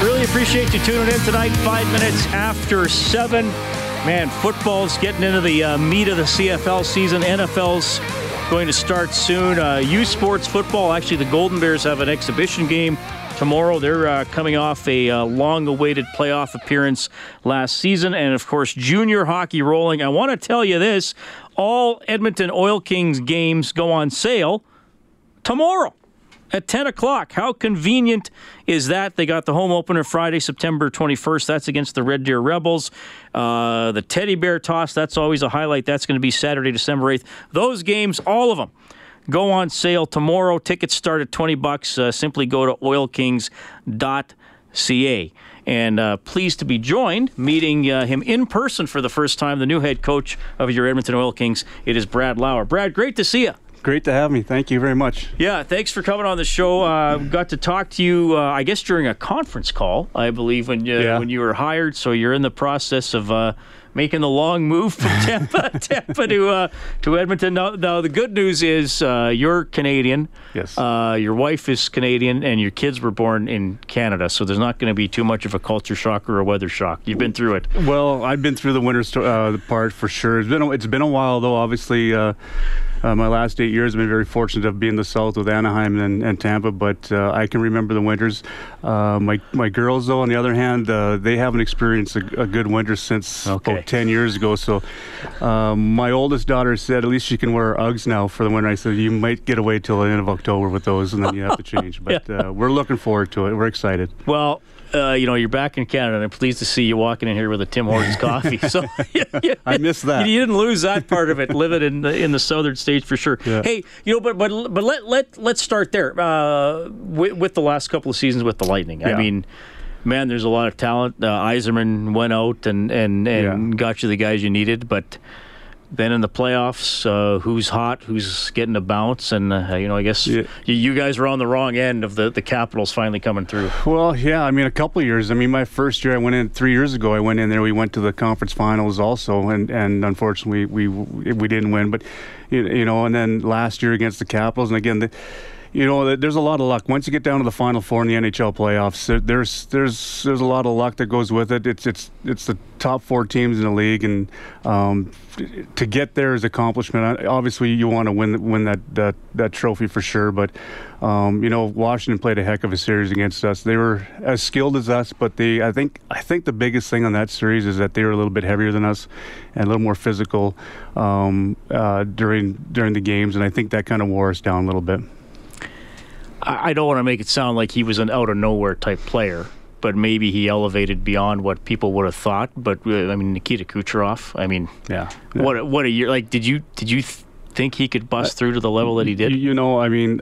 Really appreciate you tuning in tonight, 7:05. Man, football's getting into the meat of the CFL season. NFL's going to start soon. U Sports football, actually the Golden Bears have an exhibition game tomorrow. They're coming off a long-awaited playoff appearance last season. And, of course, junior hockey rolling. I want to tell you this. All Edmonton Oil Kings games go on sale tomorrow at 10 o'clock. How convenient is that? They got the home opener Friday, September 21st. That's against the Red Deer Rebels. The Teddy Bear Toss, that's always a highlight. That's going to be Saturday, December 8th. Those games, all of them, go on sale tomorrow. Tickets start at $20. Simply go to oilkings.ca. And pleased to be joined, meeting him in person for the first time, the new head coach of your Edmonton Oil Kings. It is Brad Lauer. Brad, great to see you. Great to have me. Thank you very much. Yeah, thanks for coming on the show. Got to talk to you, I guess, during a conference call, I believe, when you were hired. So you're in the process of making the long move from Tampa to Edmonton. Now, the good news is you're Canadian. Yes. Your wife is Canadian, and your kids were born in Canada. So there's not going to be too much of a culture shock or a weather shock. You've been through it. Well, I've been through the winter part for sure. It's been a while, though, obviously. My last 8 years, I've been very fortunate of being in the South with Anaheim and Tampa, but I can remember the winters. My girls, though, on the other hand, they haven't experienced a good winter since about 10 years ago. So my oldest daughter said, at least she can wear UGGs now for the winter. I said, you might get away till the end of October with those, and then you have to change. But we're looking forward to it. We're excited. Well, you're back in Canada, and I'm pleased to see you walking in here with a Tim Hortons coffee. So I missed that. You didn't lose that part of it, living in the southern stage for sure. Yeah. Hey, but let's start there with the last couple of seasons with the Lightning. Yeah. I mean, man, there's a lot of talent. Yzerman went out and got you the guys you needed, but then in the playoffs, who's hot, who's getting a bounce, and I guess you guys were on the wrong end of the Capitals finally coming through. Well, yeah, I mean, a couple of years. I mean, my first year, 3 years ago, I went in there. We went to the conference finals also, and unfortunately, we didn't win. But and then last year against the Capitals, and again, there's a lot of luck. Once you get down to the Final Four in the NHL playoffs, there's a lot of luck that goes with it. It's the top four teams in the league, and to get there is accomplishment. Obviously, you want to win that trophy for sure. But Washington played a heck of a series against us. They were as skilled as us, but I think the biggest thing on that series is that they were a little bit heavier than us and a little more physical during the games, and I think that kind of wore us down a little bit. I don't want to make it sound like he was an out-of-nowhere type player, but maybe he elevated beyond what people would have thought. But, I mean, Nikita Kucherov, what a year. Like, did you think he could bust through to the level that he did?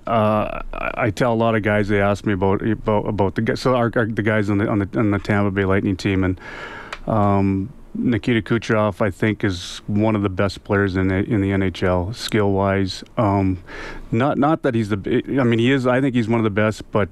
I tell a lot of guys, they ask me about the guys. So the guys on the Tampa Bay Lightning team, and Nikita Kucherov, I think, is one of the best players in the NHL, skill-wise. Not that he's he is. I think he's one of the best, but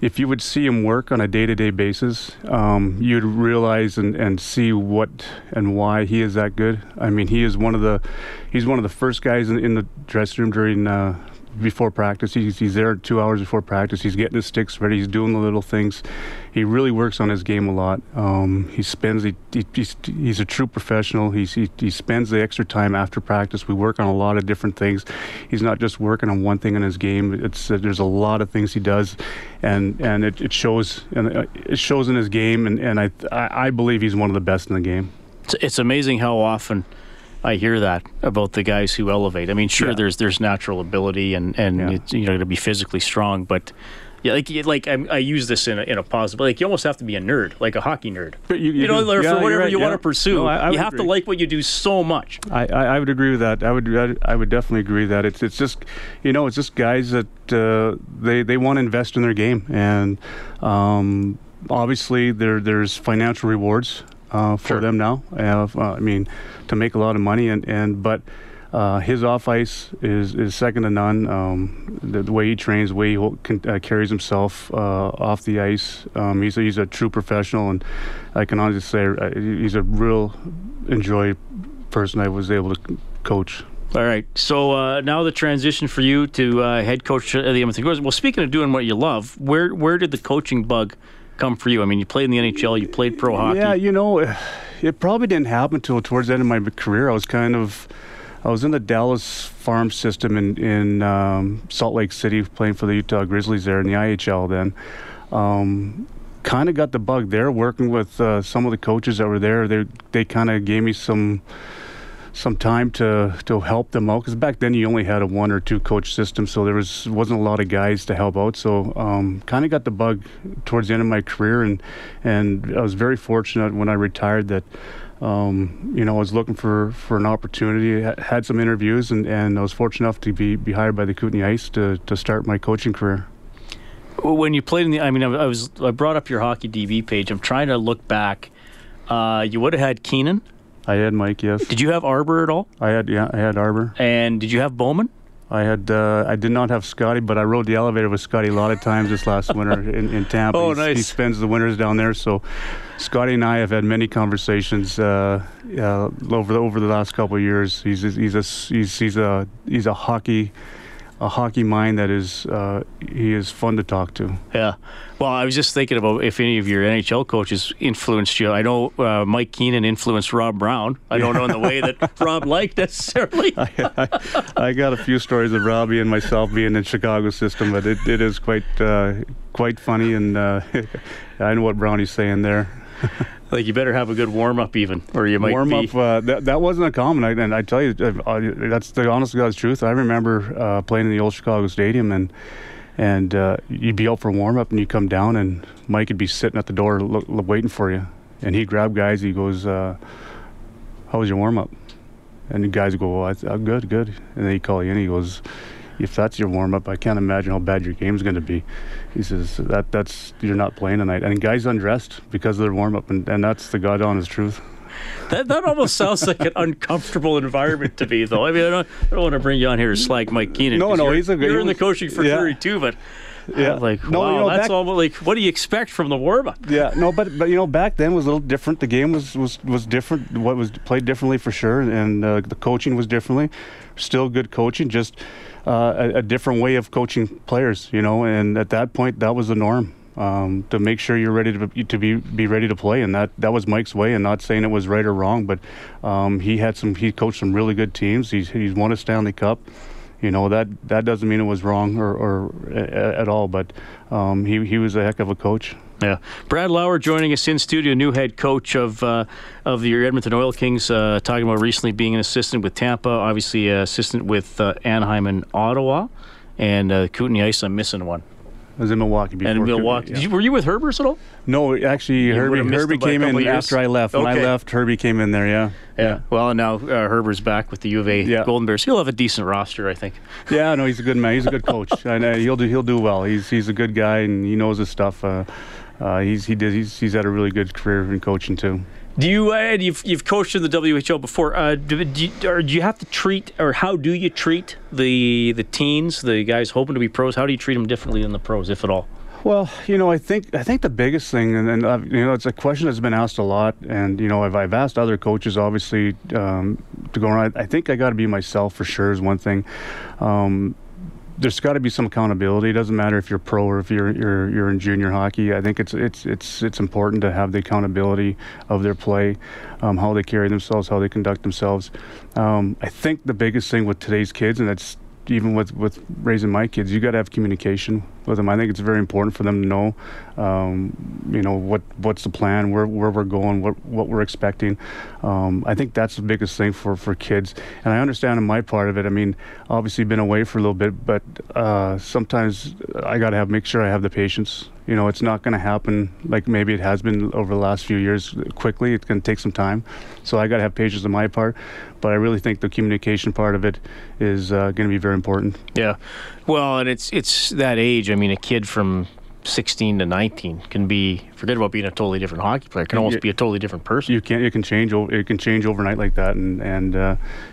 if you would see him work on a day-to-day basis, you'd realize and see what and why he is that good. I mean, he's one of the first guys in the dressing room during before practice. He's there 2 hours before practice. He's getting his sticks ready. He's doing the little things. He really works on his game a lot. He spends. He's a true professional. He spends the extra time after practice. We work on a lot of different things. He's not just working on one thing in his game. It's there's a lot of things he does, and it shows. And it shows in his game. And I believe he's one of the best in the game. It's amazing how often I hear that about the guys who elevate. I mean, sure, there's natural ability and it's, you're going to be physically strong, but Yeah, like I use this in a positive. Like you almost have to be a nerd, like a hockey nerd. You know, for whatever right, you want to pursue, no, I you have agree. To like what you do so much. I would agree with that. I would definitely agree with that. It's just, you know, it's just guys that they want to invest in their game, and obviously there's financial rewards for sure. them now. I mean, to make a lot of money but. His off ice is second to none. The way he trains, the way he carries himself off the ice, he's a true professional, and I can honestly say he's a real enjoyed person I was able to coach. All right, so now the transition for you to head coach of the Edmonton Oilers. Well, speaking of doing what you love, where did the coaching bug come for you? I mean, you played in the NHL, you played pro hockey. Yeah, you know, it probably didn't happen until towards the end of my career. I was in the Dallas farm system in Salt Lake City playing for the Utah Grizzlies there in the IHL then. Kind of got the bug there working with some of the coaches that were there. They kind of gave me some time to help them out, because back then you only had a one or two coach system, so there wasn't a lot of guys to help out. So kind of got the bug towards the end of my career, and I was very fortunate when I retired that you know, I was looking for an opportunity. I had some interviews, and I was fortunate enough to be hired by the Kootenay Ice to start my coaching career. When you played in the, I mean, I brought up your hockey DB page. I'm trying to look back. You would have had Keenan. I had Mike, yes. Did you have Arbor at all? I had Arbor. And did you have Bowman? I had. I did not have Scotty, but I rode the elevator with Scotty a lot of times this last winter in Tampa. Oh, nice. He spends the winters down there, so Scotty and I have had many conversations over the last couple of years. He's a hockey. A hockey mind that is, he is fun to talk to. Yeah. Well, I was just thinking about if any of your NHL coaches influenced you. I know Mike Keenan influenced Rob Brown. I don't know in the way that Rob liked necessarily. I got a few stories of Robbie and myself being in Chicago system, but it is quite funny, and I know what Brownie's saying there. Like you better have a good warm-up even, or you might warm-up, that wasn't a common. And I tell you, that's the honest to God's truth. I remember playing in the old Chicago Stadium, and you'd be out for warm-up, and you'd come down, and Mike would be sitting at the door waiting for you. And he'd grab guys, he goes, how was your warm-up? And the guys would go, well, I'm good. And then he'd call you in, he goes, if that's your warm-up, I can't imagine how bad your game's going to be. He says, that's you're not playing tonight. And guys undressed because of their warm-up, and that's the God honest truth. That almost sounds like an uncomfortable environment to me, though. I mean, I don't want to bring you on here to slag Mike Keenan. No, he's a good guy. You're in the coaching for 32, but... Yeah. Like, wow, no, you know, that's all. Like, what do you expect from the warm-up? Yeah, no, but you know, back then was a little different. The game was different. What was played differently for sure, and the coaching was differently. Still good coaching, just a different way of coaching players. You know, and at that point, that was the norm. To make sure you're ready to be ready to play, and that was Mike's way. And not saying it was right or wrong, but he coached some really good teams. He's won a Stanley Cup. You know, that doesn't mean it was wrong or at all, but he was a heck of a coach. Yeah. Brad Lauer joining us in studio, new head coach of the Edmonton Oil Kings, talking about recently being an assistant with Tampa, obviously an assistant with Anaheim and Ottawa, and Kootenay Ice, I'm missing one. I was in Milwaukee before. And Milwaukee. Yeah. Were you with Herbers at all? No, actually, Herbie came in after I left. Okay. When I left, Herbie came in there, yeah. Well, and now Herber's back with the U of A Golden Bears. He'll have a decent roster, I think. Yeah, no, he's a good man. He's a good coach. And he'll do well. He's a good guy, and he knows his stuff. He's had a really good career in coaching, too. Do you, you've coached in the WHL before, do you have to treat, or how do you treat the teens, the guys hoping to be pros? How do you treat them differently than the pros, if at all? Well, you know, I think the biggest thing, and you know, it's a question that's been asked a lot, and you know, I've asked other coaches, obviously, to go around. I think I got to be myself for sure is one thing. There's got to be some accountability. It doesn't matter if you're pro or if you're in junior hockey. I think it's important to have the accountability of their play, how they carry themselves, how they conduct themselves. I think the biggest thing with today's kids, and that's even with raising my kids, you got to have communication with them. I think it's very important for them to know, you know, what's the plan, where we're going, what we're expecting. I think that's the biggest thing for kids. And I understand in my part of it, I mean, obviously been away for a little bit, but sometimes I got to make sure I have the patience. You know, it's not going to happen like maybe it has been over the last few years quickly. It's going to take some time. So I got to have patience on my part. But I really think the communication part of it is going to be very important. Yeah. Well, and it's that age. I mean, a kid from 16 to 19 can be, forget about being a totally different hockey player, can almost be a totally different person. It can change overnight like that, and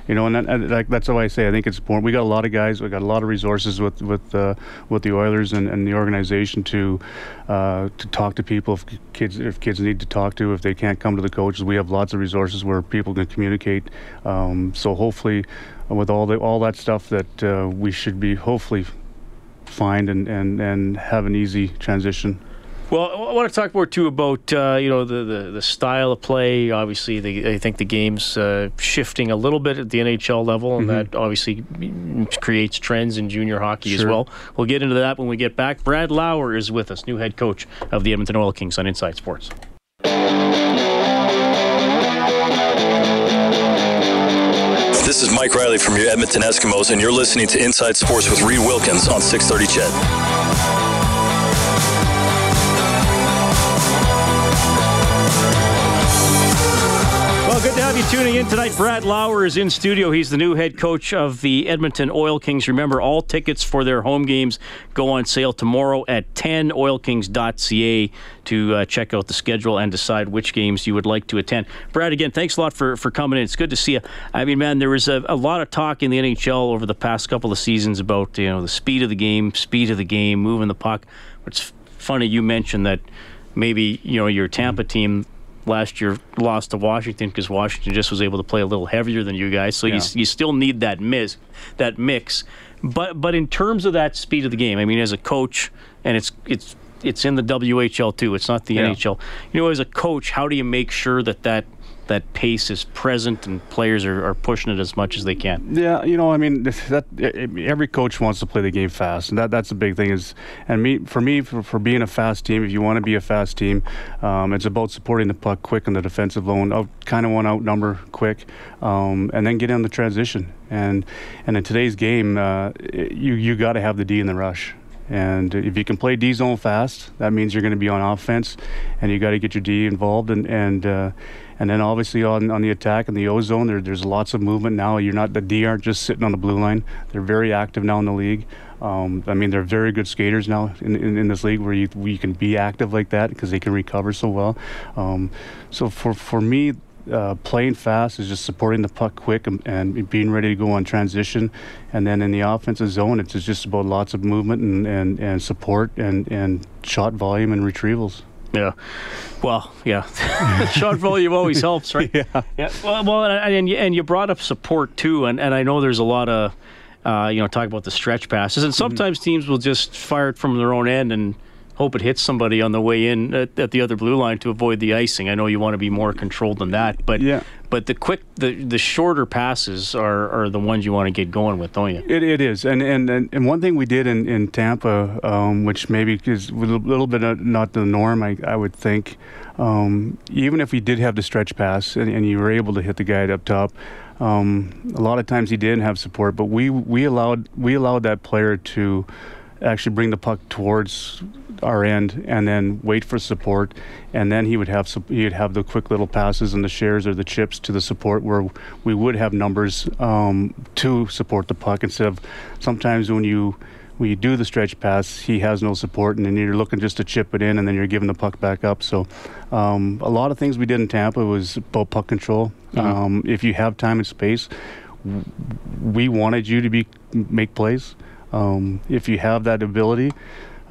you know, and that's why I say I think it's important. We got a lot of guys, we got a lot of resources with the Oilers and the organization to talk to people if kids need to talk to, if they can't come to the coaches. We have lots of resources where people can communicate. So hopefully, with all that stuff, that we should be hopefully find and have an easy transition. Well, I want to talk more too about you know, the style of play. Obviously, I think the game's shifting a little bit at the NHL level, and that obviously creates trends in junior hockey as well. We'll get into that when we get back. Brad Lauer is with us, new head coach of the Edmonton Oil Kings on Inside Sports. This is Mike Riley from your Edmonton Eskimos, and you're listening to Inside Sports with Reed Wilkins on 630 CHED. Well, good to have you tuning in tonight. Brad Lauer is in studio. He's the new head coach of the Edmonton Oil Kings. Remember, all tickets for their home games go on sale tomorrow at 10, oilkings.ca, to check out the schedule and decide which games you would like to attend. Brad, again, thanks a lot for coming in. It's good to see you. I mean, man, there was a lot of talk in the NHL over the past couple of seasons about, you know, the speed of the game, moving the puck. It's funny you mentioned that maybe, you know, your Tampa team last year lost to Washington because Washington just was able to play a little heavier than you guys. So you still need that mix. But in terms of that speed of the game, I mean, as a coach, and it's in the WHL too. It's not the NHL. You know, as a coach, how do you make sure that pace is present and players are pushing it as much as they can? Yeah, you know, I mean, every coach wants to play the game fast, and that's the big thing. For being a fast team, if you want to be a fast team, it's about supporting the puck quick on the defensive zone. Kind of want to outnumber quick, and then get in the transition. And in today's game, you got to have the D in the rush. And if you can play D zone fast, that means you're going to be on offense, and you got to get your D involved. And then obviously on the attack and the O zone, there's lots of movement now. The D aren't just sitting on the blue line; they're very active now in the league. I mean, they're very good skaters now in this league, where you can be active like that because they can recover so well. So for me, playing fast is just supporting the puck quick and being ready to go on transition, and then in the offensive zone, it's just about lots of movement and support and shot volume and retrievals. Yeah, well, yeah, shot volume always helps, right? Yeah. Well, and you brought up support too, and I know there's a lot of you know, talk about the stretch passes, and sometimes teams will just fire it from their own end and hope it hits somebody on the way in at the other blue line to avoid the icing. I know you want to be more controlled than that, but the shorter passes are the ones you want to get going with, don't you? It is, and one thing we did in Tampa, which maybe is a little bit of not the norm, I would think. Even if we did have the stretch pass and you were able to hit the guy up top, a lot of times he didn't have support, but we allowed that player to actually bring the puck towards our end and then wait for support, and then he'd have the quick little passes and the shares or the chips to the support, where we would have numbers to support the puck, instead of sometimes when you do the stretch pass, he has no support, and then you're looking just to chip it in, and then you're giving the puck back up. So a lot of things we did in Tampa was about puck control. If you have time and space, we wanted you to make plays. If you have that ability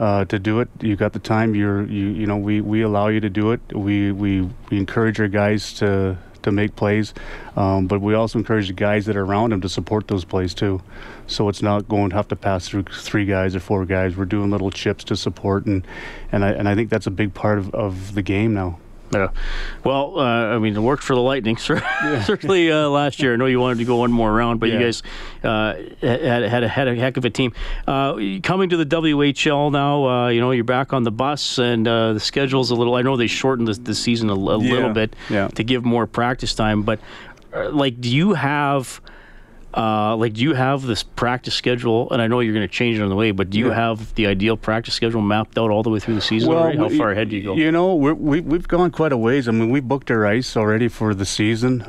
to do it, you got the time. We allow you to do it. We encourage our guys to make plays, but we also encourage the guys that are around them to support those plays too. So it's not going to have to pass through three guys or four guys. We're doing little chips to support, and I think that's a big part of the game now. Yeah. Well, I mean, it worked for the Lightning, certainly last year. I know you wanted to go one more round, but you guys had a heck of a team. Coming to the WHL now, you know, you're back on the bus, and the schedule's a little... I know they shortened the season a little bit to give more practice time, but, like, do you have this practice schedule? And I know you're going to change it on the way, but do you have the ideal practice schedule mapped out all the way through the season? Well, already? How far ahead do you go? You know, we've gone quite a ways. I mean, we booked our ice already for the season.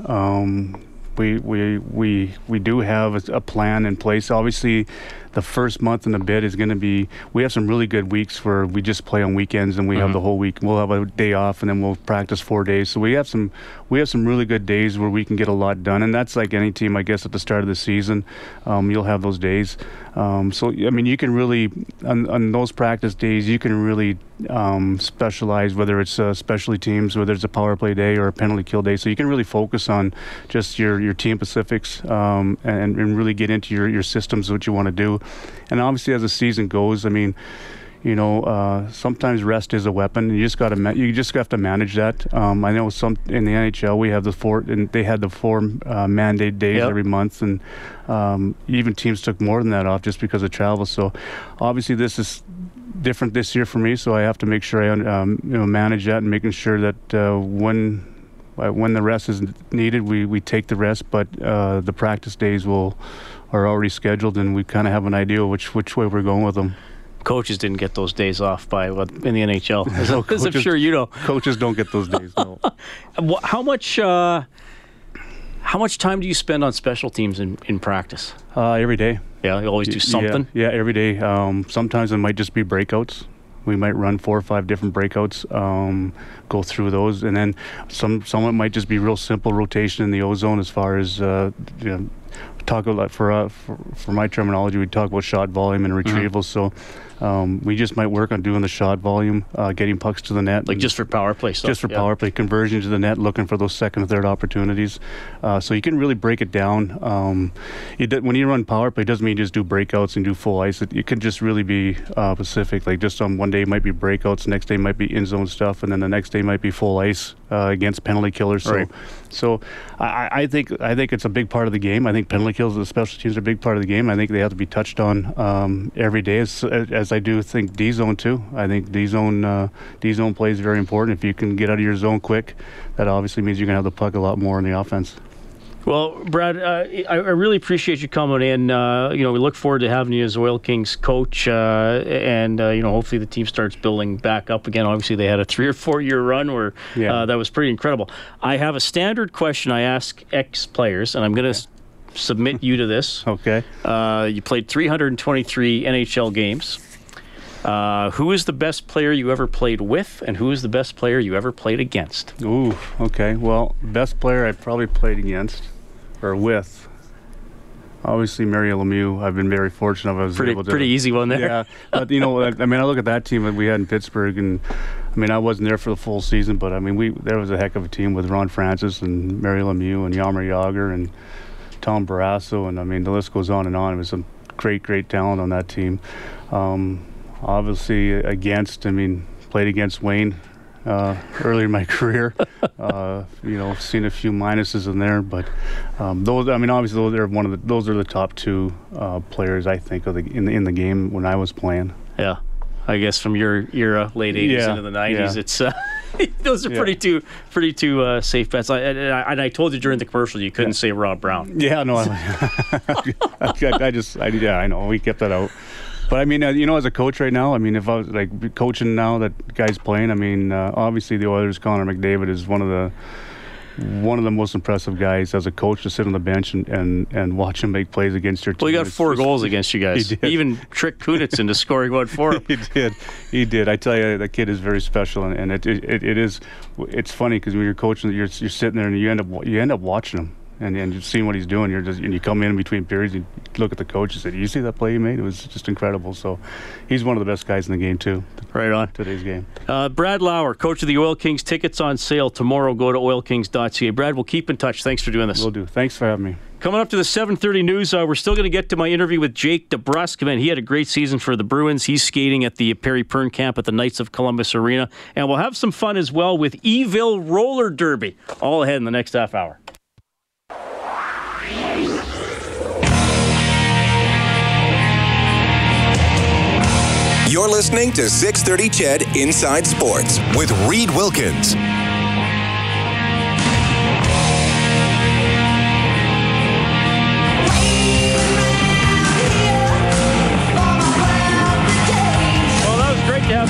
We do have a plan in place. Obviously, the first month in the bid is going to be... We have some really good weeks where we just play on weekends, and we have the whole week. We'll have a day off, and then we'll practice 4 days. So we have some really good days where we can get a lot done, and that's like any team, I guess, at the start of the season. You'll have those days. So, I mean, you can really, on those practice days, you can really specialize, whether it's specialty teams, whether it's a power play day or a penalty kill day. So you can really focus on just your team specifics and really get into your systems, what you want to do. And obviously, as the season goes, I mean, you know, sometimes rest is a weapon. You just have to manage that. I know some in the NHL we have the four, and they had the four mandate days every month, and even teams took more than that off just because of travel. So obviously, this is different this year for me. So I have to make sure I manage that and making sure that when the rest is needed, we take the rest. But the practice days are already scheduled, and we kind of have an idea which way we're going with them. Coaches didn't get those days off in the NHL, as I'm sure you know. Coaches don't get those days, no. How much time do you spend on special teams in practice? Every day. Yeah, you always do something? Yeah, every day. Sometimes it might just be breakouts. We might run 4 or 5 different breakouts, go through those, and then some might just be real simple rotation in the O-zone as far as, talk a lot for my terminology, we talk about shot volume and retrieval, so we just might work on doing the shot volume, getting pucks to the net. Like just for power play stuff? Just for power play, conversion to the net, looking for those second and third opportunities. So you can really break it down. When you run power play, it doesn't mean you just do breakouts and do full ice. It could just really be specific. Like just on one day it might be breakouts, next day might be in-zone stuff, and then the next day might be full ice against penalty killers. So, right. So I think it's a big part of the game. I think penalty kills and special teams are a big part of the game. I think they have to be touched on every day, as I do think D-zone too. I think D-zone play is very important. If you can get out of your zone quick, that obviously means you're going to have the puck a lot more in the offense. Well, Brad, I really appreciate you coming in. We look forward to having you as Oil Kings coach, and hopefully the team starts building back up again. Obviously, they had a 3 or 4 year run where that was pretty incredible. I have a standard question I ask ex-players, and I'm going to submit you to this. Okay. You played 323 NHL games. Who is the best player you ever played with, and who is the best player you ever played against? Ooh, okay. Well, best player I probably played against or with, obviously Mario Lemieux. I've been very fortunate. I was able to... Pretty easy one there. Yeah. But, I look at that team that we had in Pittsburgh, and, I mean, I wasn't there for the full season, but, I mean, there was a heck of a team with Ron Francis and Mario Lemieux and Yammer Yager and Tom Barrasso, and, I mean, the list goes on and on. It was some great, great talent on that team. Obviously played against Wayne earlier in my career. Seen a few minuses in there, but those are the top two players I think of in the game when I was playing. Yeah, I guess from your era, late 80s into the 90s, it's... Those are pretty safe bets. I told you during the commercial you couldn't say Rob Brown. Yeah, no, I know we kept that out. But I mean, as a coach right now, I mean, if I was like coaching now that guy's playing, I mean, obviously the Oilers' Connor McDavid is one of the most impressive guys as a coach, to sit on the bench and watch him make plays against your team. Well, he got 4 goals against you guys. He did. He even tricked Kunitz into scoring one for him. He did. I tell you, the kid is very special, and it is. It's funny because when you're coaching, you're sitting there and you end up watching him and you've seen what he's doing. You come in between periods, and you look at the coach and say, "Did you see that play he made? It was just incredible." So, he's one of the best guys in the game too. Right on. Today's game. Brad Lauer, coach of the Oil Kings. Tickets on sale tomorrow. Go to oilkings.ca. Brad, we'll keep in touch. Thanks for doing this. Will do. Thanks for having me. Coming up to the 7:30 news, we're still going to get to my interview with Jake DeBrusk. Man, he had a great season for the Bruins. He's skating at the Perry Pearn camp at the Knights of Columbus Arena. And we'll have some fun as well with Evil Roller Derby. All ahead in the next half hour. You're listening to 6:30 CHED Inside Sports with Reed Wilkins.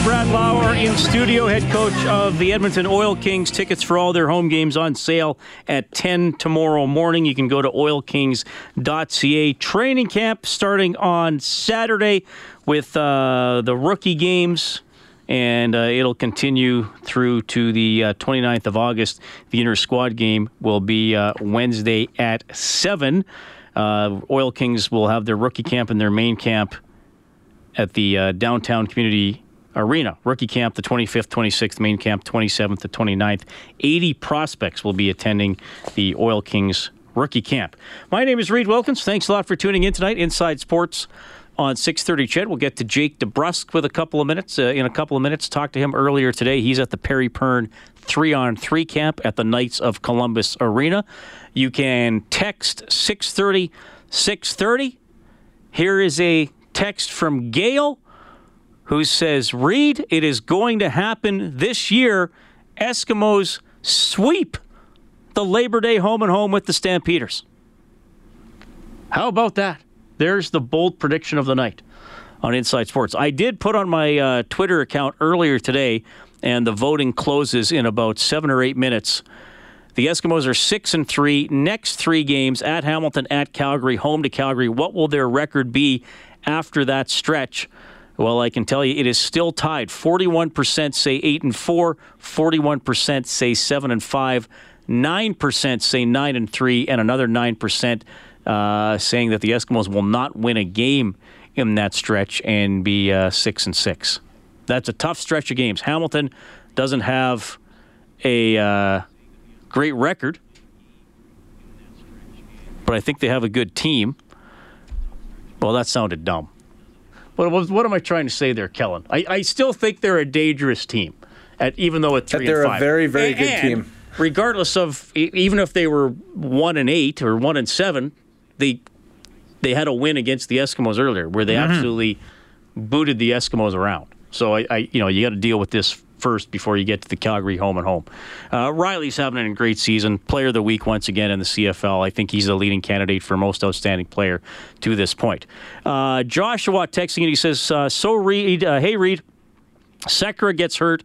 Brad Lauer in studio, head coach of the Edmonton Oil Kings. Tickets for all their home games on sale at 10 tomorrow morning. You can go to oilkings.ca. Training camp starting on Saturday with the rookie games, and it'll continue through to the 29th of August. The inter-squad game will be Wednesday at 7. Oil Kings will have their rookie camp and their main camp at the downtown community Arena. Rookie camp the 25th, 26th, main camp 27th to 29th. 80 prospects will be attending the Oil Kings rookie camp. My name is Reed Wilkins. Thanks a lot for tuning in tonight. Inside Sports on 6:30 CHED. We'll get to Jake DeBrusk with a couple of minutes. Talked to him earlier today. He's at the Perry Pearn 3-on-3 camp at the Knights of Columbus Arena. You can text 630-630. Here is a text from Gail, who says, Reed, it is going to happen this year. Eskimos sweep the Labor Day home-and-home with the Stampeders. How about that? There's the bold prediction of the night on Inside Sports. I did put on my Twitter account earlier today, and the voting closes in about 7 or 8 minutes. The Eskimos are 6-3. Next three games at Hamilton, at Calgary, home to Calgary. What will their record be after that stretch? Well, I can tell you it is still tied. 41% say 8-4, 41% say 7-5, 9% say 9-3, and another 9% saying that the Eskimos will not win a game in that stretch and be 6-6. That's a tough stretch of games. Hamilton doesn't have a great record, but I think they have a good team. Well, that sounded dumb. What am I trying to say there, Kellen? I still think they're a dangerous team, even though at 3-5. They're a very, very good team. Regardless of, even if they were 1-8 or 1-7, they had a win against the Eskimos earlier, where they absolutely booted the Eskimos around. So you got to deal with this first before you get to the Calgary home and home. Riley's having a great season. Player of the week once again in the CFL. I think he's the leading candidate for most outstanding player to this point. Joshua texting and he says, hey Reed, Sekera gets hurt.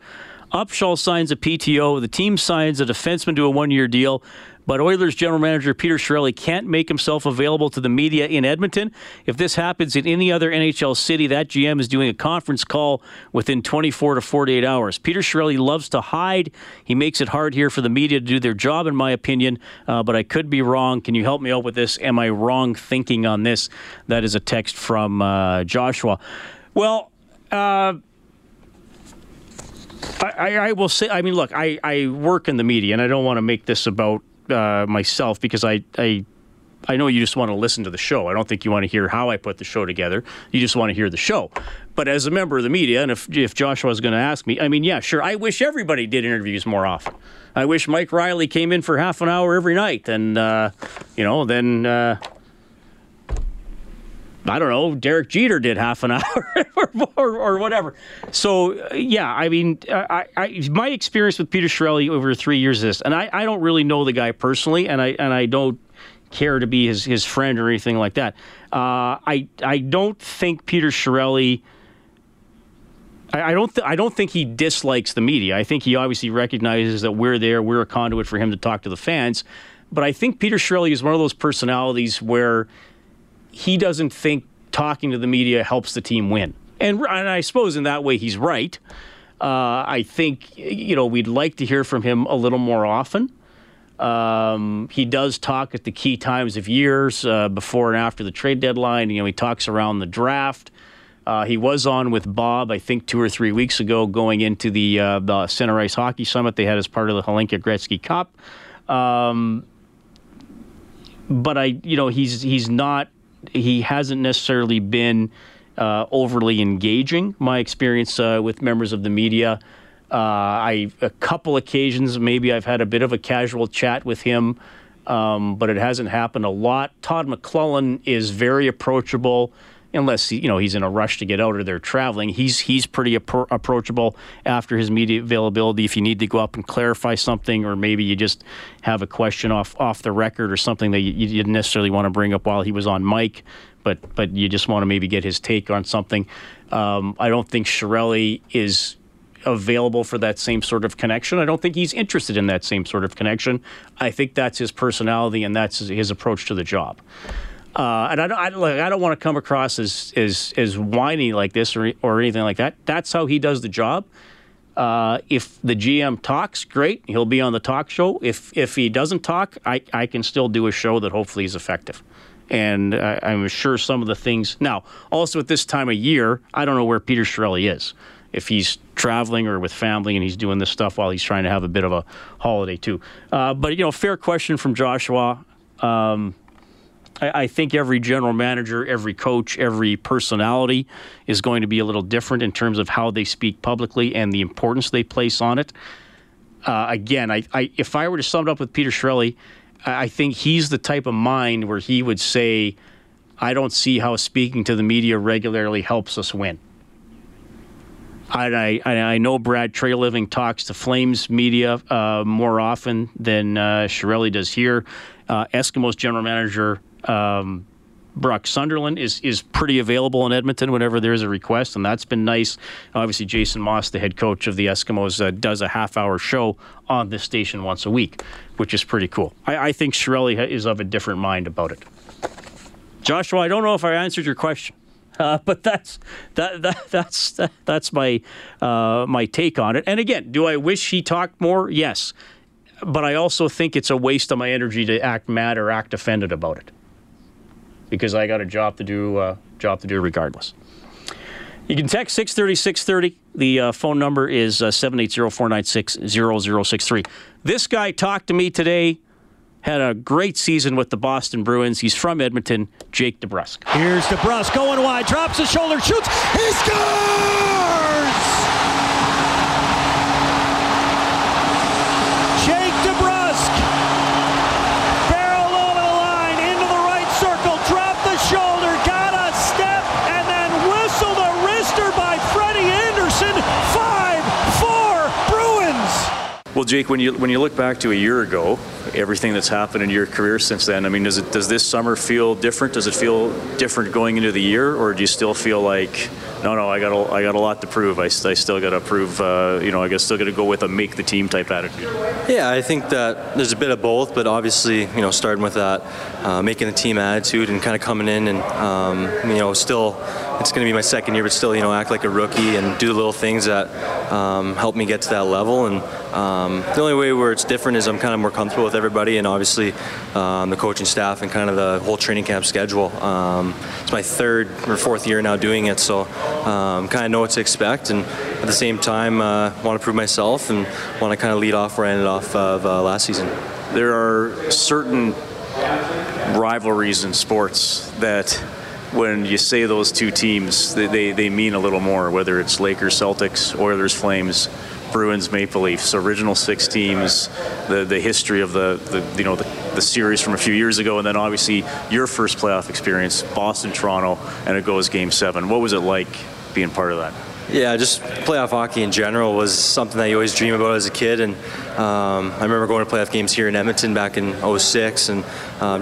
Upshaw signs a PTO. The team signs a defenseman to a 1-year deal. But Oilers general manager Peter Chiarelli can't make himself available to the media in Edmonton. If this happens in any other NHL city, that GM is doing a conference call within 24 to 48 hours. Peter Chiarelli loves to hide. He makes it hard here for the media to do their job, in my opinion. But I could be wrong. Can you help me out with this? Am I wrong thinking on this? That is a text from Joshua. Well, I will say, I mean, look, I work in the media, and I don't want to make this about myself, because I know you just want to listen to the show. I don't think you want to hear how I put the show together. You just want to hear the show. But as a member of the media, and if Joshua is going to ask me, I mean, yeah, sure, I wish everybody did interviews more often. I wish Mike Riley came in for half an hour every night, and I don't know, Derek Jeter did half an hour or whatever. So, yeah, I mean, my experience with Peter Chiarelli over 3 years is this, and I don't really know the guy personally, and I don't care to be his friend or anything like that. I don't think Peter Chiarelli, I don't think he dislikes the media. I think he obviously recognizes that we're there, we're a conduit for him to talk to the fans. But I think Peter Chiarelli is one of those personalities where he doesn't think talking to the media helps the team win. And I suppose in that way he's right. I think, we'd like to hear from him a little more often. He does talk at the key times of years, before and after the trade deadline. He talks around the draft. He was on with Bob, I think, 2 or 3 weeks ago, going into the Center Ice Hockey Summit they had as part of the Helenka Gretzky Cup. But he hasn't necessarily been overly engaging. My experience with members of the media, a couple occasions maybe I've had a bit of a casual chat with him, but it hasn't happened a lot. Todd McLellan is very approachable, unless he's in a rush to get out or they're traveling. He's pretty approachable after his media availability. If you need to go up and clarify something, or maybe you just have a question off the record or something that you didn't necessarily want to bring up while he was on mic, but you just want to maybe get his take on something. I don't think Chiarelli is available for that same sort of connection. I don't think he's interested in that same sort of connection. I think that's his personality and that's his approach to the job. And I don't want to come across as whiny like this or anything like that. That's how he does the job. If the GM talks, great, he'll be on the talk show. If he doesn't talk, I can still do a show that hopefully is effective. And I'm sure some of the things... Now, also at this time of year, I don't know where Peter Chiarelli is. If he's traveling or with family and he's doing this stuff while he's trying to have a bit of a holiday too. But, fair question from Joshua. I think every general manager, every coach, every personality is going to be a little different in terms of how they speak publicly and the importance they place on it. Again, if I were to sum it up with Peter Chiarelli, I think he's the type of mind where he would say, I don't see how speaking to the media regularly helps us win. I know Brad Trailiving talks to Flames media more often than Chiarelli does here. Eskimos general manager Brock Sunderland is pretty available in Edmonton whenever there's a request, and that's been nice. Obviously, Jason Moss, the head coach of the Eskimos, does a half-hour show on this station once a week, which is pretty cool. I think Chiarelli is of a different mind about it. Joshua, I don't know if I answered your question. But that's my take on it. And again, do I wish he talked more? Yes. But I also think it's a waste of my energy to act mad or act offended about it, because I got a job to do regardless. You can text 630-630. The phone number is 780-496-0063. This guy talked to me today. Had a great season with the Boston Bruins. He's from Edmonton, Jake DeBrusk. Here's DeBrusk going wide, drops his shoulder, shoots, he scores! Jake DeBrusk, barreled over the line, into the right circle, dropped the shoulder, got a step, and then whistled a wrister by Freddie Anderson. 5-4 Bruins! Well, Jake, when you look back to a year ago, everything that's happened in your career since then, I mean, does this summer feel different? Does it feel different going into the year, or do you still feel like, no, I got a lot to prove. I still got to prove. I guess still got to go with a make the team type attitude. Yeah, I think that there's a bit of both, but obviously, starting with that making the team attitude and kind of coming in and still it's going to be my second year, but still act like a rookie and do little things that help me get to that level. And the only way where it's different is I'm kind of more comfortable with everybody, and obviously the coaching staff and kind of the whole training camp schedule. It's my third or fourth year now doing it, so kind of know what to expect, and at the same time want to prove myself and want to kind of lead off where I ended off of last season. There are certain rivalries in sports that when you say those two teams, they mean a little more, whether it's Lakers, Celtics, Oilers, Flames, Bruins, Maple Leafs, original six teams, the history of the series from a few years ago, and then obviously your first playoff experience, Boston, Toronto, and it goes Game 7. What was it like being part of that? Yeah, just playoff hockey in general was something that you always dream about as a kid, and I remember going to playoff games here in Edmonton back in 2006, and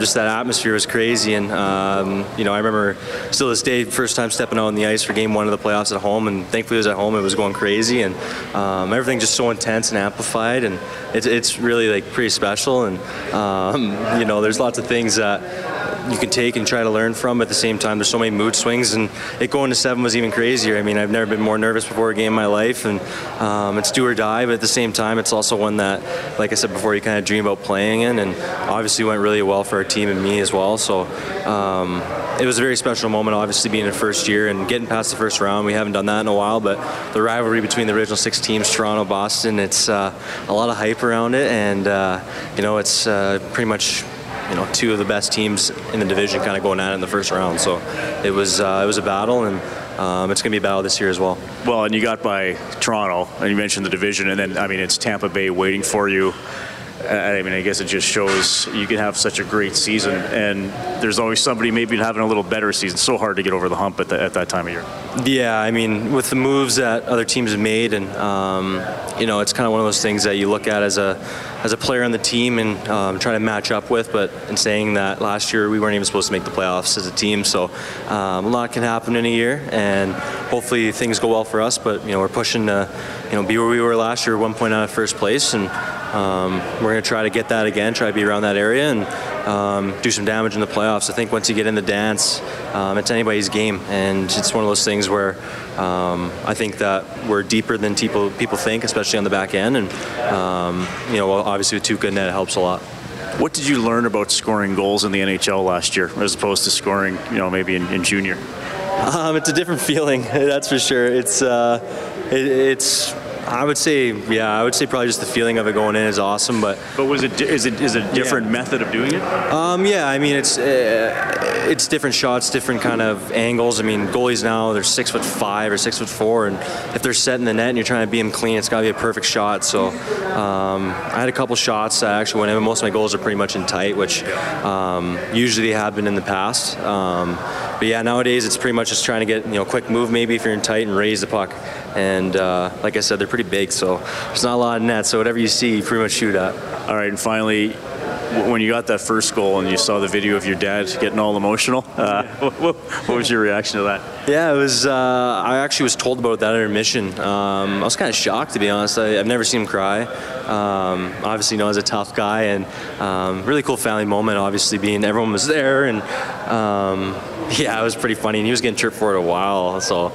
just that atmosphere was crazy, and I remember still this day, first time stepping out on the ice for Game 1 of the playoffs at home, and thankfully it was at home, it was going crazy, and everything just so intense and amplified, and it's really like pretty special, and there's lots of things that you can take and try to learn from, but at the same time there's so many mood swings, and it going to 7 was even crazier. I mean, I've never been more nervous before a game in my life, and it's do or die, but at the same time it's also one that, like I said before, you kind of dream about playing in, and obviously went really well for our team and me as well, so it was a very special moment, obviously being in the first year and getting past the first round. We haven't done that in a while, but the rivalry between the original six teams, Toronto, Boston, it's a lot of hype around it, and it's pretty much you know, two of the best teams in the division kind of going at it in the first round. So it was a battle, and it's going to be a battle this year as well. Well, and you got by Toronto, and you mentioned the division, and then, I mean, it's Tampa Bay waiting for you. I mean, I guess it just shows you can have such a great season, and there's always somebody maybe having a little better season. It's so hard to get over the hump at that time of year. Yeah, I mean, with the moves that other teams have made, and you know, it's kind of one of those things that you look at as a player on the team and try to match up with. But in saying that, last year we weren't even supposed to make the playoffs as a team, so a lot can happen in a year, and hopefully things go well for us. But you know, we're pushing to, you know, be where we were last year, 1 point out of first place, and we're going to try to get that again, try to be around that area, and do some damage in the playoffs. I think once you get in the dance, it's anybody's game, and it's one of those things where I think that we're deeper than people think, especially on the back end, and you know, obviously with two good net, it helps a lot. What did you learn about scoring goals in the NHL last year, as opposed to scoring, you know, maybe in junior? It's a different feeling, that's for sure. It's I would say, yeah, I would say probably just the feeling of it going in is awesome, but was it is it different method of doing it? Yeah, I mean it's different shots, different kind of angles. I mean, goalies now, they're 6'5" or 6'4", and if they're set in the net and you're trying to beat them clean, it's got to be a perfect shot. So I had a couple shots that actually went in. Most of my goals are pretty much in tight, which usually have been in the past. But yeah, nowadays it's pretty much just trying to get, you know, quick move maybe if you're in tight and raise the puck. And like I said, they're pretty big, so there's not a lot of nets. So whatever you see, you pretty much shoot at. All right, and finally, when you got that first goal and you saw the video of your dad getting all emotional, what was your reaction to that? Yeah, it was. I actually was told about that intermission. I was kind of shocked, to be honest. I've never seen him cry. Obviously, you know, he's a tough guy, and really cool family moment. Obviously, being everyone was there, and. Yeah, it was pretty funny, and he was getting chirped for it a while, so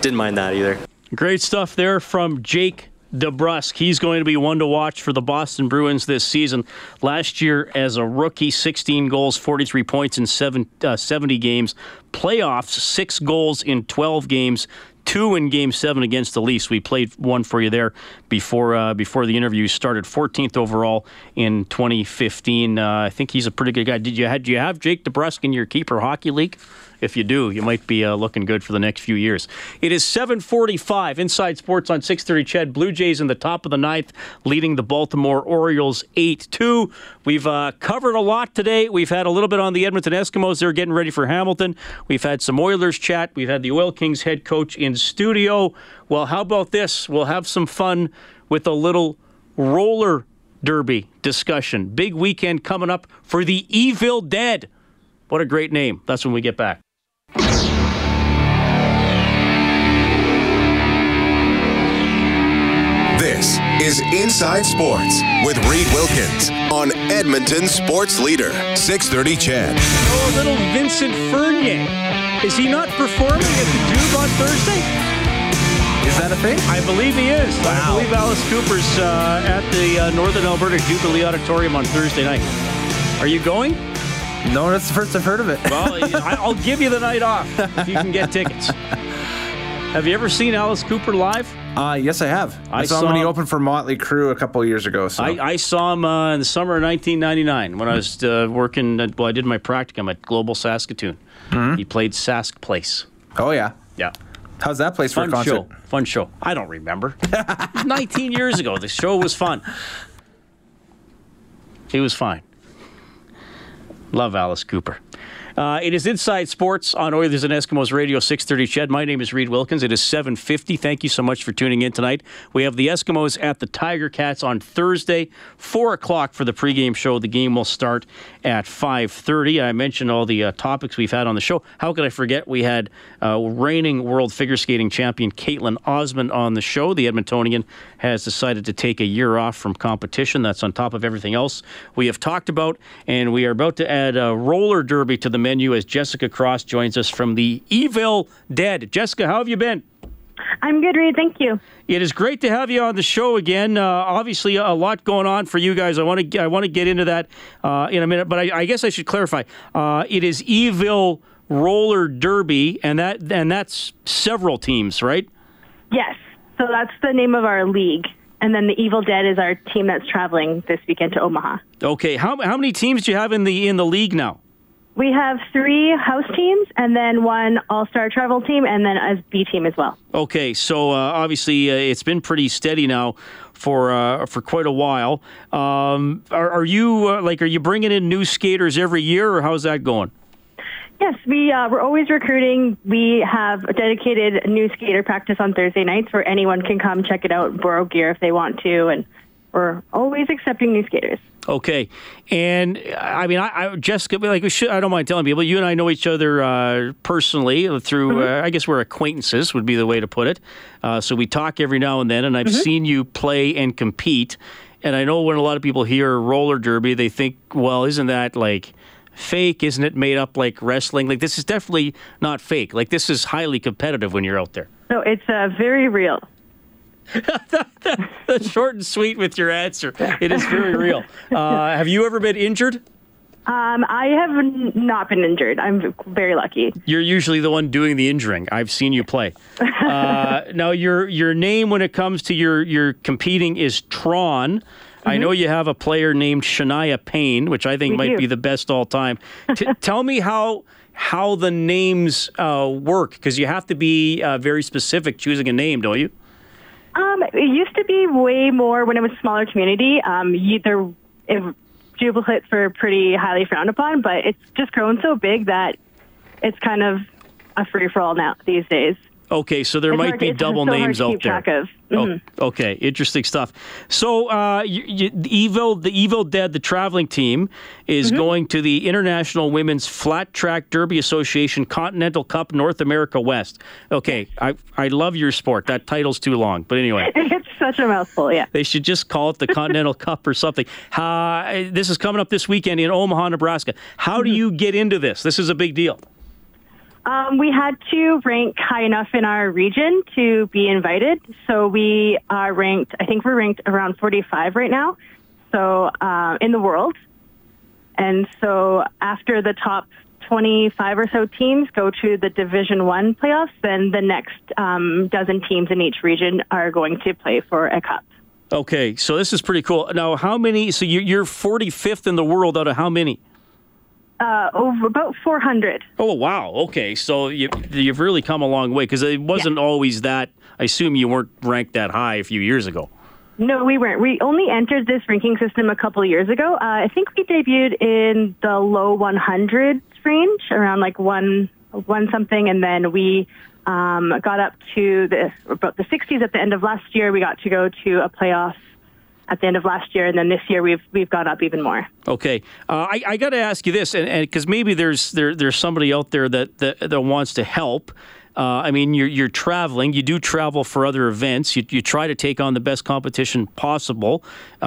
didn't mind that either. Great stuff there from Jake DeBrusk. He's going to be one to watch for the Boston Bruins this season. Last year, as a rookie, 16 goals, 43 points in 70 games. Playoffs, 6 goals in 12 games. 2 in Game 7 against the Leafs. We played one for you there before the interview started. 14th overall in 2015. I think he's a pretty good guy. Do you have Jake DeBrusk in your keeper hockey league? If you do, you might be looking good for the next few years. It is 7:45 Inside Sports on 6:30. Ched. Blue Jays in the top of the ninth, leading the Baltimore Orioles 8-2. We've covered a lot today. We've had a little bit on the Edmonton Eskimos. They're getting ready for Hamilton. We've had some Oilers chat. We've had the Oil Kings head coach in studio. Well, how about this? We'll have some fun with a little roller derby discussion. Big weekend coming up for the Evil Dead. What a great name. That's when we get back. This is Inside Sports with Reed Wilkins on Edmonton Sports Leader, 6:30 Chad. Oh, little Vincent Fernier. Is he not performing at the Juve on Thursday? Is that a thing? I believe he is. Wow. I believe Alice Cooper's at the Northern Alberta Jubilee Auditorium on Thursday night. Are you going? No, that's the first I've heard of it. Well, I'll give you the night off if you can get tickets. Have you ever seen Alice Cooper live? Yes, I have. I saw him when he opened for Motley Crue a couple years ago. So. I saw him in the summer of 1999 when I was working. I did my practicum at Global Saskatoon. Mm-hmm. He played Sask Place. Oh, yeah. Yeah. How's that place for a concert? Fun show. I don't remember. 19 years ago. The show was fun. He was fine. Love Alice Cooper. It is Inside Sports on Oilers and Eskimos Radio, 6:30 Ched. My name is Reed Wilkins. It is 7:50. Thank you so much for tuning in tonight. We have the Eskimos at the Tiger-Cats on Thursday, 4 o'clock for the pregame show. The game will start at 5:30. I mentioned all the topics we've had on the show. How could I forget? We had reigning world figure skating champion Caitlin Osmond on the show. The Edmontonian has decided to take a year off from competition. That's on top of everything else we have talked about. And we are about to add a roller derby to the menu as Jessica Cross joins us from the Evil Dead. Jessica, how have you been? I'm good, Reed. Thank you. It is great to have you on the show again. Obviously, a lot going on for you guys. I want to get into that in a minute, but I guess I should clarify. It is Evil Roller Derby, and that's several teams, right? Yes. So that's the name of our league. And then the Evil Dead is our team that's traveling this weekend to Omaha. Okay. How many teams do you have in the league now? We have three house teams and then one all-star travel team and then a B team as well. Okay, so obviously it's been pretty steady now for quite a while. Are you bringing in new skaters every year, or how's that going? Yes, we're always recruiting. We have a dedicated new skater practice on Thursday nights where anyone can come check it out, borrow gear if they want to, and we're always accepting new skaters. Okay, and I mean, Jessica, I don't mind telling people, you and I know each other personally through, mm-hmm. I guess we're acquaintances would be the way to put it. So we talk every now and then, and I've mm-hmm. seen you play and compete. And I know when a lot of people hear roller derby, they think, well, isn't that like fake? Isn't it made up like wrestling? Like, this is definitely not fake. Like, this is highly competitive when you're out there. No, it's very real. That's short and sweet with your answer. It is very real. Have you ever been injured? I have not been injured. I'm very lucky. You're usually the one doing the injuring. I've seen you play. Now, your name when it comes to your competing is Tron. Mm-hmm. I know you have a player named Shania Payne, which I think might be the best all time. Tell me how the names work, because you have to be very specific choosing a name, don't you? It used to be way more when it was a smaller community. Duplicates were pretty highly frowned upon, but it's just grown so big that it's kind of a free-for-all now these days. Okay, so there might be double names out there. Mm-hmm. Oh, okay, interesting stuff. So the Evil Dead, the traveling team, is mm-hmm. going to the International Women's Flat Track Derby Association Continental Cup North America West. Okay, I love your sport. That title's too long, but anyway. It's such a mouthful, yeah. They should just call it the Continental Cup or something. This is coming up this weekend in Omaha, Nebraska. How mm-hmm. do you get into this? This is a big deal. We had to rank high enough in our region to be invited. So we are ranked, I think we're ranked around 45 right now, so in the world. And so after the top 25 or so teams go to the Division I playoffs, then the next dozen teams in each region are going to play for a cup. Okay, so this is pretty cool. Now, how many? So you're 45th in the world out of how many? Over about 400. Oh, wow. Okay. So you've really come a long way, because it wasn't always that. I assume you weren't ranked that high a few years ago. No, we weren't. We only entered this ranking system a couple of years ago. I think we debuted in the low 100s range, around like one something, and then we got up to about the 60s at the end of last year. We got to go to a playoff at the end of last year, and then this year we've gone up even more. Okay, I got to ask you this, and because maybe there's somebody out there that wants to help. I mean, you're traveling. You do travel for other events. You try to take on the best competition possible.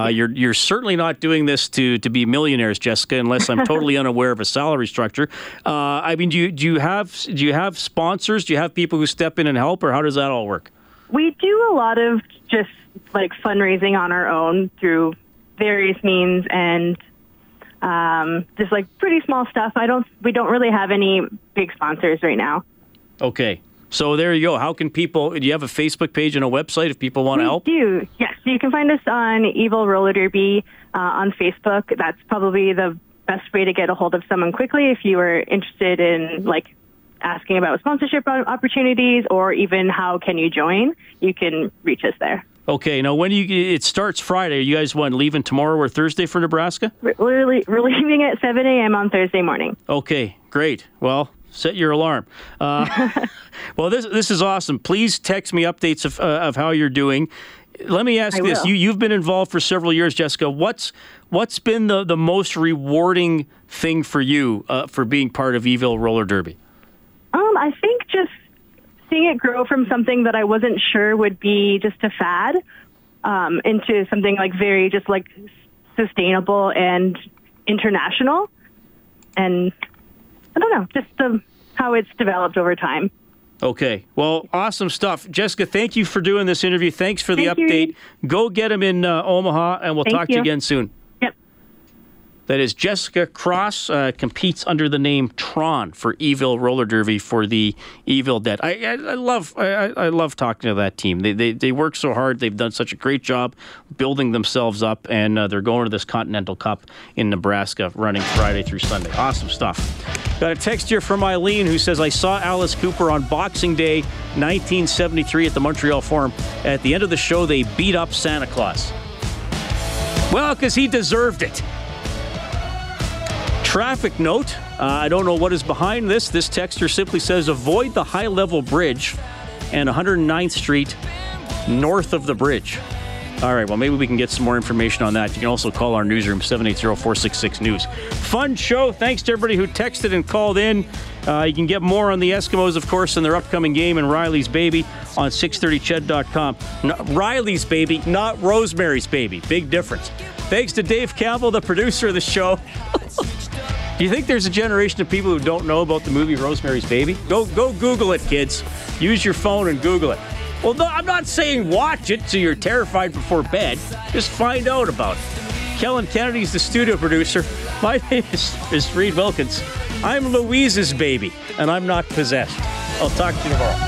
You're certainly not doing this to be millionaires, Jessica, unless I'm totally unaware of a salary structure. I mean, do you have sponsors? Do you have people who step in and help, or how does that all work? We do a lot of just like fundraising on our own through various means, and just like pretty small stuff. We don't really have any big sponsors right now. Okay. So there you go. How can people, do you have a Facebook page and a website if people want to help? We do. Yes. You can find us on Evil Roller Derby on Facebook. That's probably the best way to get a hold of someone quickly if you are interested in like asking about sponsorship opportunities or even how can you join. You can reach us there. Okay, now it starts Friday. Are you guys leaving tomorrow or Thursday for Nebraska? We're leaving at 7 a.m. on Thursday morning. Okay, great. Well, set your alarm. Well, this is awesome. Please text me updates of how you're doing. Let me ask this. You've been involved for several years, Jessica. What's been the most rewarding thing for you for being part of Evil Roller Derby? I think just seeing it grow from something that I wasn't sure would be just a fad into something like very just like sustainable and international. And I don't know, just how it's developed over time. Okay. Well, awesome stuff. Jessica, thank you for doing this interview. Thanks for the update. Go get them in Omaha, and we'll talk to you again soon. That is Jessica Cross, competes under the name Tron for Evil Roller Derby for the Evil Dead. I love talking to that team. They work so hard. They've done such a great job building themselves up, and they're going to this Continental Cup in Nebraska running Friday through Sunday. Awesome stuff. Got a text here from Eileen who says, I saw Alice Cooper on Boxing Day 1973 at the Montreal Forum. At the end of the show, they beat up Santa Claus. Well, because he deserved it. Traffic note, I don't know what is behind this. This texter simply says, avoid the high-level bridge and 109th Street north of the bridge. All right, well, maybe we can get some more information on that. You can also call our newsroom, 780-466-NEWS. Fun show. Thanks to everybody who texted and called in. You can get more on the Eskimos, of course, and their upcoming game and Riley's Baby on 630ched.com. No, Riley's Baby, not Rosemary's Baby. Big difference. Thanks to Dave Campbell, the producer of the show. Do you think there's a generation of people who don't know about the movie Rosemary's Baby? Go Google it, kids. Use your phone and Google it. Well, no, I'm not saying watch it so you're terrified before bed. Just find out about it. Kellen Kennedy's the studio producer. My name is Reed Wilkins. I'm Louise's baby, and I'm not possessed. I'll talk to you tomorrow.